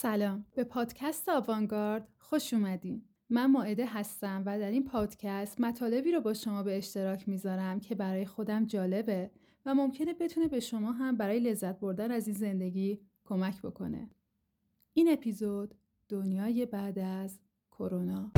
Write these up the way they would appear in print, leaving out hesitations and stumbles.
سلام، به پادکست آوانگارد خوش اومدین. من مائده هستم و در این پادکست مطالبی رو با شما به اشتراک میذارم که برای خودم جالبه و ممکنه بتونه به شما هم برای لذت بردن از این زندگی کمک بکنه. این اپیزود دنیای بعد از کرونا.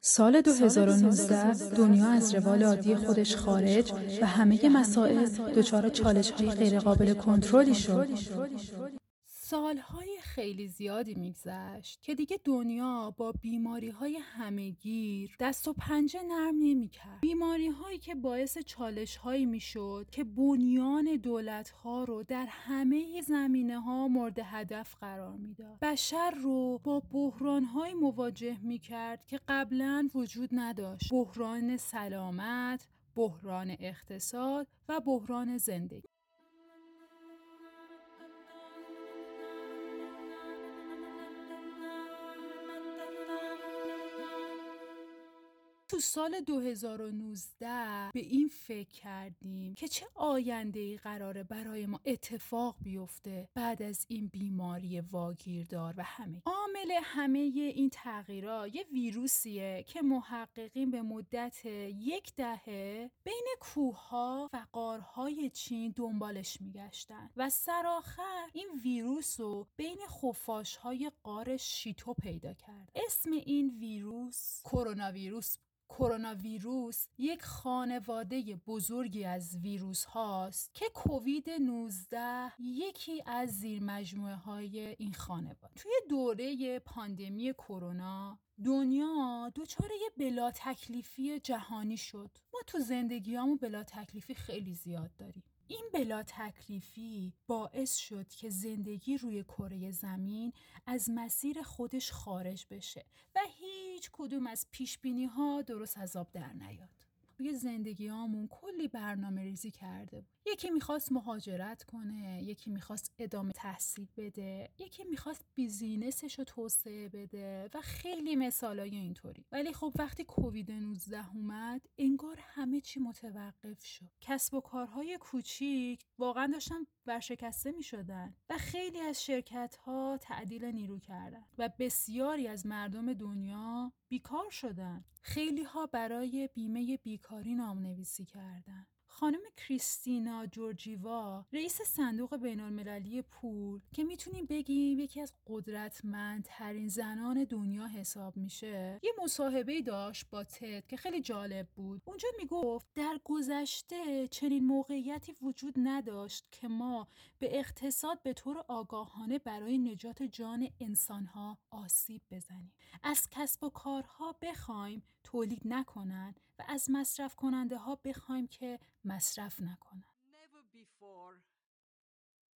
سال 2019 دنیا از روال عادی خودش خارج و همه مسائل دچار چالش‌های غیرقابل کنترلی شد. سالهای خیلی زیادی میگذشت که دیگه دنیا با بیماری‌های همه‌گیر دست و پنجه نرم نمی‌کرد. بیماری‌هایی که باعث چالش‌هایی میشد که بنیان دولت‌ها رو در همه زمینه‌ها مورد هدف قرار میداد. بشر رو با بحران‌های مواجه میکرد که قبلاً وجود نداشت. بحران سلامت، بحران اقتصاد و بحران زندگی. تو سال 2019 به این فکر کردیم که چه آینده‌ای قراره برای ما اتفاق بیفته بعد از این بیماری واگیردار و همه. عامل همه این تغییرات یه ویروسیه که محققین به مدت 1 دهه بین کوه‌ها و غارهای چین دنبالش میگشتن و سرآخر این ویروس رو بین خفاش‌های غار شیتو پیدا کرد. اسم این ویروس کرونا ویروس یک خانواده بزرگی از ویروس هاست که کووید 19 یکی از زیرمجموعه های این خانواده. توی دوره پاندمی کرونا دنیا دوچاره یه بلا تکلیفی جهانی شد. ما تو زندگیامون بلا تکلیفی خیلی زیاد داریم. این بلا تکلیفی باعث شد که زندگی روی کره زمین از مسیر خودش خارج بشه و هیچ کدوم از پیشبینی‌ها درست از آب در نیاد. توی زندگیامون کلی برنامه ریزی کرده بود. یکی میخواست مهاجرت کنه، یکی میخواست ادامه تحصیل بده، یکی میخواست بیزینسش رو توسعه بده و خیلی مثالای اینطوری. ولی خب وقتی کووید 19 اومد انگار همه چی متوقف شد. کسب و کارهای کوچیک واقعا داشتن ورشکسته میشدن و خیلی از شرکت‌ها تعدیل نیرو کردن و بسیاری از مردم دنیا بیکار شدن. خیلی‌ها برای بیمه بیکاری نام‌نویسی کردن. خانم کریستینا جورجیوا، رئیس صندوق بین‌المللی پول که میتونیم بگیم یکی از قدرتمندترین زنان دنیا حساب میشه، یه مصاحبه‌ای داشت با تد که خیلی جالب بود. اونجا میگفت در گذشته چنین موقعیتی وجود نداشت که ما به اقتصاد به طور آگاهانه برای نجات جان انسانها آسیب بزنیم. از کسب و کارها بخوایم تولید نکنن و از مصرف کننده ها بخوایم که مصرف نکنن. Never before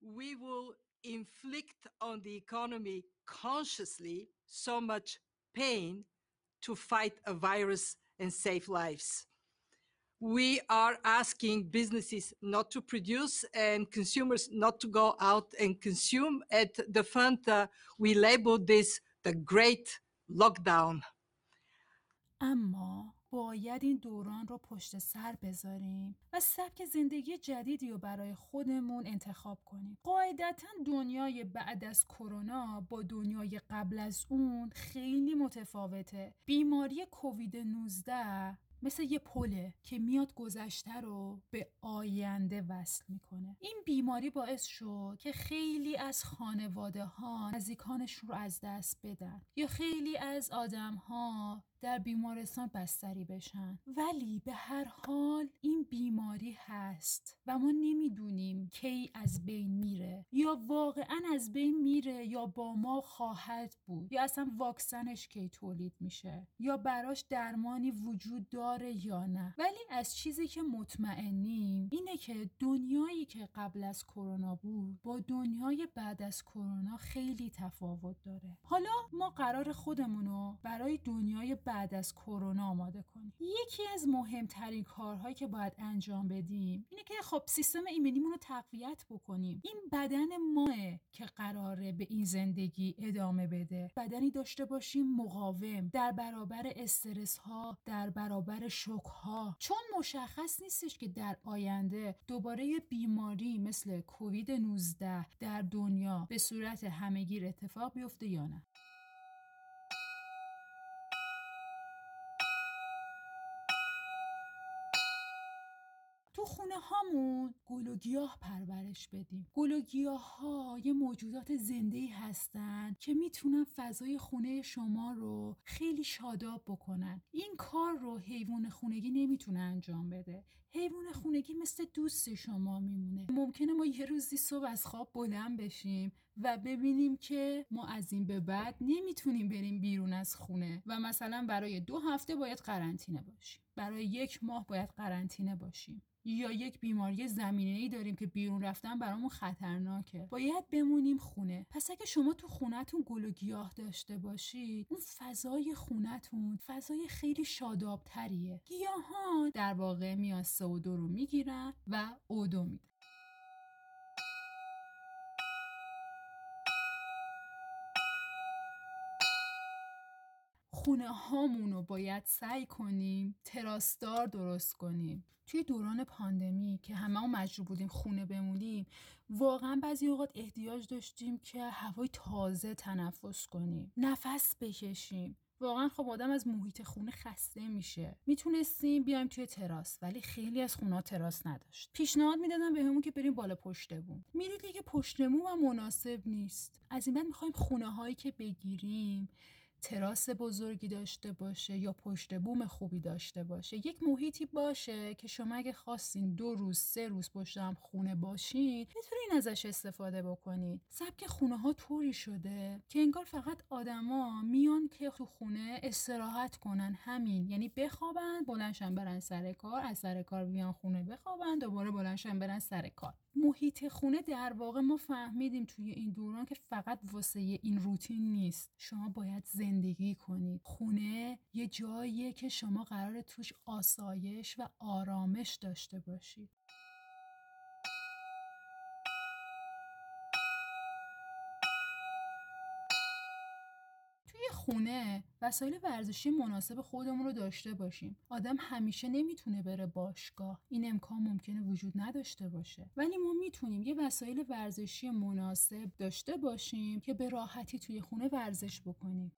we will inflict on the economy consciously so much pain to fight a virus and save lives. We are asking businesses not to produce and consumers not to go out and consume. At the front, we label this the great lockdown. اما باید این دوران رو پشت سر بذاریم و سبک زندگی جدیدی رو برای خودمون انتخاب کنیم. قاعدتاً دنیای بعد از کرونا با دنیای قبل از اون خیلی متفاوته. بیماری کووید 19 مثل یه پله که میاد گذشته رو به آینده وصل میکنه. این بیماری باعث شد که خیلی از خانواده ها نزدیکانشون رو از دست بدن یا خیلی از آدم ها در بیمارستان بستری بشن. ولی به هر حال این بیماری هست و ما نمیدونیم کی از بین میره، یا واقعا از بین میره یا با ما خواهد بود، یا اصلا واکسنش کی تولید میشه، یا براش درمانی وجود داره آره یا نه. ولی از چیزی که مطمئنیم اینه که دنیایی که قبل از کرونا بود با دنیای بعد از کرونا خیلی تفاوت داره. حالا ما قرار خودمونو برای دنیای بعد از کرونا آماده کنیم. یکی از مهمترین کارهایی که باید انجام بدیم اینه که خب سیستم ایمنیمون رو تقویت بکنیم. این بدن ماه که قراره به این زندگی ادامه بده، بدنی داشته باشیم مقاوم در برابر استرس ها، در برابر شوک ها، چون مشخص نیستش که در آینده دوباره بیماری مثل کووید 19 در دنیا به صورت همهگیر اتفاق بیفته یا نه. تو خونه هامون گل و گیاه پرورش بدیم. گل و گیاه ها یه موجودات زنده‌ای هستن که میتونن فضای خونه شما رو خیلی شاداب بکنن. این کار رو حیوان خونگی نمیتونه انجام بده. حیوان خونگی مثل دوست شما میمونه. ممکنه ما یه روزی صبح از خواب بلند بشیم و ببینیم که ما از این به بعد نمیتونیم بریم بیرون از خونه و مثلا برای 2 هفته باید قرنطینه باشیم، برای 1 ماه باید قرنطینه باشیم، یا یک بیماری زمینه‌ای داریم که بیرون رفتن برامون خطرناکه، باید بمونیم خونه. پس اگه شما تو خونه‌تون گل و گیاه داشته باشید، اون فضای خونه‌تون فضای خیلی شادابتریه. گیاهان در واقع میان CO2 رو میگیرن و O2 میدن. خونه هامونو باید سعی کنیم تراسدار درست کنیم. توی دوران پاندمی که همه مجبور بودیم خونه بمونیم، واقعا بعضی اوقات احتیاج داشتیم که هوای تازه تنفس کنیم، نفس بکشیم. واقعا خب آدم از محیط خونه خسته میشه. میتونستیم بیایم توی تراس، ولی خیلی از خونه تراس نداشت. پیشنهاد میدادن بهمون که بریم بالا پشت بوم. میدید دیگه پشت بوم مناسب نیست. از این بعد می‌خوایم خونه‌هایی که بگیریم تراس بزرگی داشته باشه یا پشت بوم خوبی داشته باشه. یک محیطی باشه که شما اگه خواستین 2 روز 3 روز پشت هم خونه باشین بتونین ازش استفاده بکنین. سبک خونه ها طوری شده که انگار فقط آدما میان که تو خونه استراحت کنن، همین، یعنی بخوابن، بلندشن برن سر کار، از سر کار بیان خونه بخوابن، دوباره بلندشن برن سر کار. محیط خونه در واقع ما فهمیدیم توی این دوران که فقط واسه این روتین نیست. شما باید زندگی کنید. خونه یه جاییه که شما قراره توش آسایش و آرامش داشته باشید. خونه وسایل ورزشی مناسب خودمون رو داشته باشیم. آدم همیشه نمیتونه بره باشگاه، این امکان ممکنه وجود نداشته باشه، ولی ما میتونیم یه وسایل ورزشی مناسب داشته باشیم که به راحتی توی خونه ورزش بکنیم.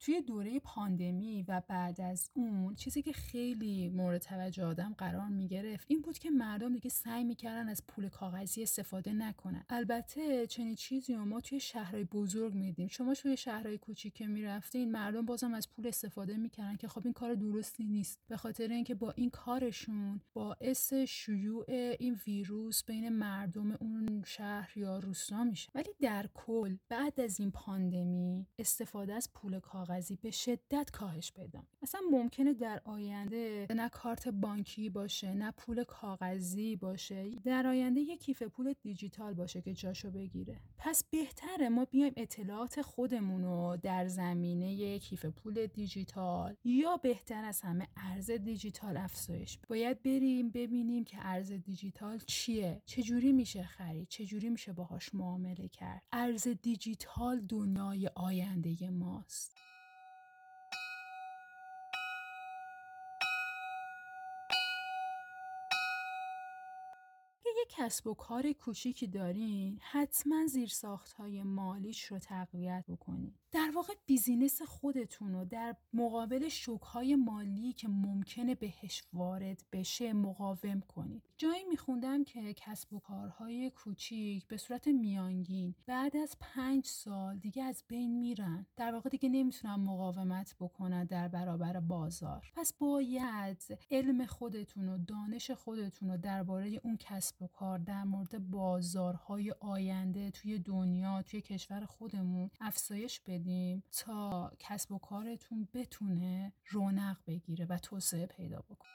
توی دوره پاندمی و بعد از اون چیزی که خیلی مورد توجه آدم قرار میگرفت این بود که مردم دیگه سعی میکردن از پول کاغذی استفاده نکنن. البته چنین چیزی رو ما توی شهرهای بزرگ میدیم. شما توی شهرهای کوچیک که میرفتین مردم بازم از پول استفاده میکردن که خب این کار درستی نیست، به خاطر اینکه با این کارشون باعث شیوع این ویروس بین مردم اون شهر یا روستا میشه. ولی در کل بعد از این پاندمی استفاده از پول کاغذی به شدت کاهش پیدا. مثلا ممکنه در آینده نه کارت بانکی باشه، نه پول کاغذی باشه، در آینده یک کیف پول دیجیتال باشه که جاشو بگیره. پس بهتره ما بیایم اطلاعات خودمونو در زمینه یک کیف پول دیجیتال یا بهتر از همه ارز دیجیتال افزایش. باید بریم ببینیم که ارز دیجیتال چیه، چجوری میشه خرید، چجوری میشه باهاش معامله کرد. ارز دیجیتال دنیای آینده ماست. یک کسب و کار کوچیکی دارین، حتما زیرساخت‌های مالیش رو تقویت بکنید. در واقع بیزینس خودتون رو در مقابل شوک‌های مالی که ممکنه بهش وارد بشه مقاوم کنید. جایی میخوندم که کسب و کارهای کوچیک به صورت میانگین بعد از 5 سال دیگه از بین میرن. در واقع دیگه نمیتونن مقاومت بکنن در برابر بازار. پس باید علم خودتون و دانش خودتون رو درباره اون کسب و کار کار در مورد بازارهای آینده توی دنیا، توی کشور خودمون افزایش بدیم تا کسب و کارتون بتونه رونق بگیره و توسعه پیدا بکنه.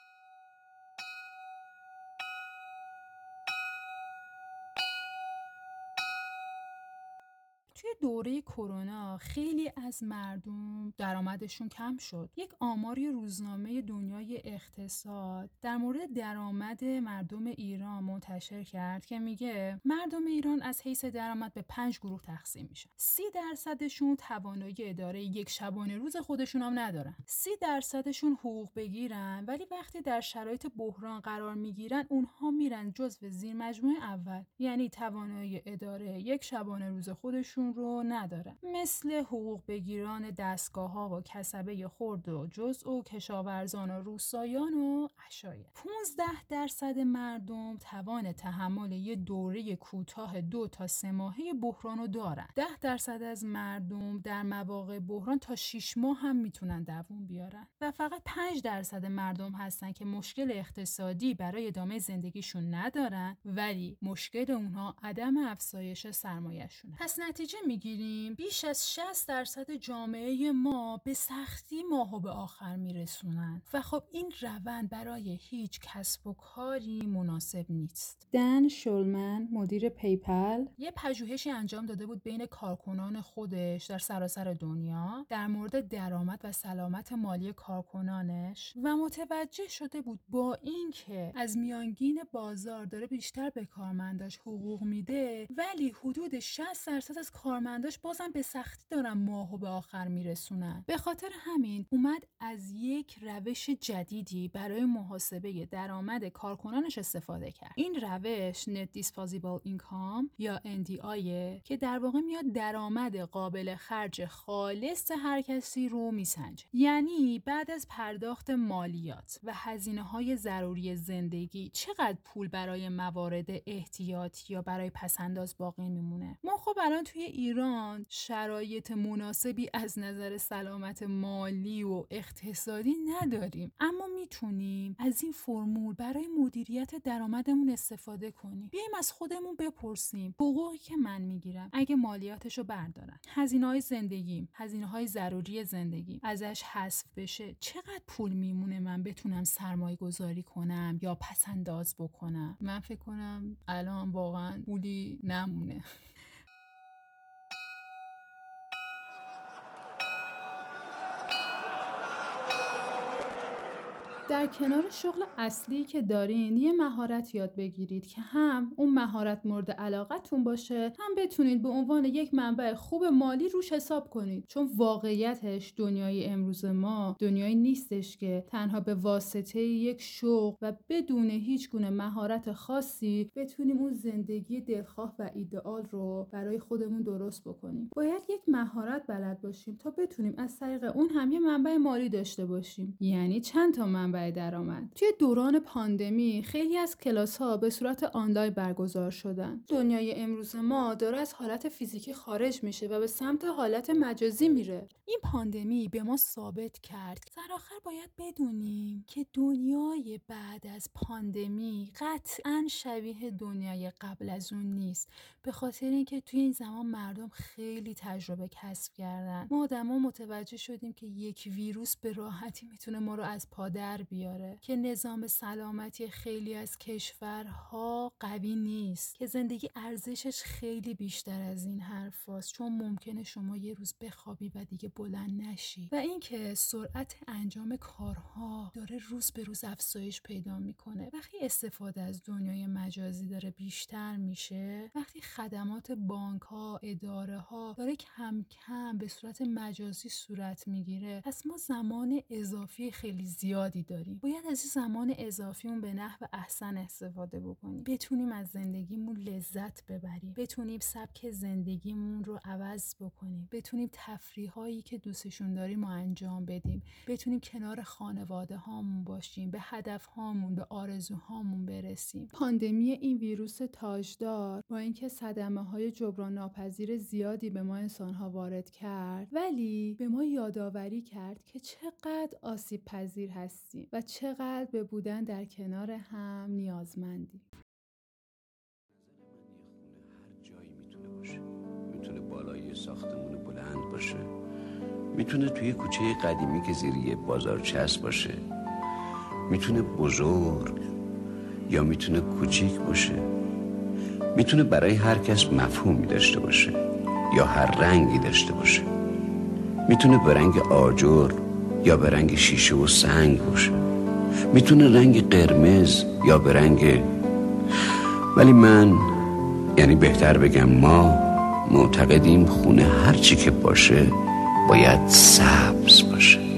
توی دوره کرونا خیلی از مردم درآمدشون کم شد. یک آماری روزنامه دنیای اقتصاد در مورد درآمد مردم ایران منتشر کرد که میگه مردم ایران از حیث درآمد به 5 گروه تقسیم میشن. 30% توانایی اداره یک شبانه روز خودشون هم ندارن. 30% حقوق بگیرن، ولی وقتی در شرایط بحران قرار میگیرن اونها میرن جزو زیر مجموعه اول، یعنی توانایی اداره یک شبانه روز خودشون رو نداره. مثل حقوق بگیران دستگاه‌ها و کسبه خرد و جزء و کشاورزان و روستاییان و عشایه. 15% مردم توان تحمل یه دوره کوتاه 2 تا 3 ماهه بحران رو دارن. 10% از مردم در مواقع بحران تا 6 ماه هم میتونن دوام بیارن و فقط 5% مردم هستن که مشکل اقتصادی برای ادامه زندگیشون ندارن، ولی مشکل اونها عدم افزایش سرمایه‌شونه. پس نتیجه میگیریم بیش از 60% جامعه ما به سختی ماهو به آخر میرسونن و خب این روند برای هیچ کسب و کاری مناسب نیست. دن شولمن، مدیر پیپل، یه پژوهشی انجام داده بود بین کارکنان خودش در سراسر دنیا در مورد درآمد و سلامت مالی کارکنانش و متوجه شده بود با اینکه از میانگین بازار داره بیشتر به کارمنداش حقوق میده، ولی حدود 60% از کارمنداش بازم به سختی دارن ماهو به آخر میرسونن. به خاطر همین اومد از یک روش جدیدی برای محاسبه درآمد کارکنانش استفاده کرد. این روش Net Disposable Income یا NDI که در واقع میاد درآمد قابل خرج خالص هر کسی رو میسنجه. یعنی بعد از پرداخت مالیات و هزینه‌های ضروری زندگی چقدر پول برای موارد احتیاطی یا برای پس‌انداز باقی میمونه. ما خب الان توی ایران شرایط مناسبی از نظر سلامت مالی و اقتصادی نداریم، اما میتونیم از این فرمول برای مدیریت درآمدمون استفاده کنیم. بیایم از خودمون بپرسیم حقوقی که من میگیرم اگه مالیاتشو بردارن، هزینه‌های زندگیم، هزینه‌های ضروری زندگیم ازش حذف بشه، چقدر پول میمونه من بتونم سرمایه‌گذاری کنم یا پس‌انداز بکنم؟ من فکر کنم الان واقعا پولی نمونه. در کنار شغل اصلی که دارین یه مهارت یاد بگیرید که هم اون مهارت مورد علاقتون باشه، هم بتونید به عنوان یک منبع خوب مالی روش حساب کنید، چون واقعیتش دنیای امروز ما دنیایی نیستش که تنها به واسطه یک شغل و بدون هیچ گونه مهارت خاصی بتونیم اون زندگی دلخواه و ایدئال رو برای خودمون درست بکنیم. باید یک مهارت بلد باشیم تا بتونیم از طریق اون هم یه منبع مالی داشته باشیم، یعنی چند تا منبع درآمد. توی دوران پاندمی خیلی از کلاس‌ها به صورت آنلاین برگزار شدن. دنیای امروز ما داره از حالت فیزیکی خارج میشه و به سمت حالت مجازی میره. این پاندمی به ما ثابت کرد سرآخر باید بدونیم که دنیای بعد از پاندمی قطعاً شبیه دنیای قبل از اون نیست، به خاطر اینکه توی این زمان مردم خیلی تجربه کسب کردن. ما آدما متوجه شدیم که یک ویروس به راحتی میتونه ما رو از پا در بیاره، که نظام سلامتی خیلی از کشورها قوی نیست، که زندگی ارزشش خیلی بیشتر از این حرفاست، چون ممکنه شما یه روز بخوابی و دیگه بلند نشی. و اینکه سرعت انجام کارها داره روز به روز افزایش پیدا میکنه. وقتی استفاده از دنیای مجازی داره بیشتر میشه، وقتی خدمات بانک ها، اداره ها داره کم کم به صورت مجازی صورت میگیره، پس ما زمان اضافی خیلی زیادی داریم. باید از زمان اضافیمون به نحو احسن استفاده بکنیم، بتونیم از زندگیمون لذت ببریم، بتونیم سبک زندگیمون رو عوض بکنیم، بتونیم تفریحایی که دوستشون داریم رو انجام بدیم، بتونیم کنار خانواده هامون باشیم، به هدف هامون، به آرزوهامون برسیم. پاندمی این ویروس تاجدار با اینکه صدمه‌های جبران ناپذیر زیادی به ما انسان‌ها وارد کرد، ولی به ما یادآوری کرد که چقدر آسیب پذیر هستیم و چقدر به بودن در کنار هم نیازمندیم. ساختمون بلند باشه، میتونه توی کوچه قدیمی که زیر یه بازارچس باشه، میتونه بزرگ یا میتونه کوچیک باشه، میتونه برای هر کس مفهومی داشته باشه یا هر رنگی داشته باشه، میتونه به رنگ آجر یا به رنگ شیشه و سنگ باشه، میتونه رنگ قرمز یا به رنگ، ولی من یعنی بهتر بگم ما معتقدیم خونه هرچی که باشه باید سبز باشه.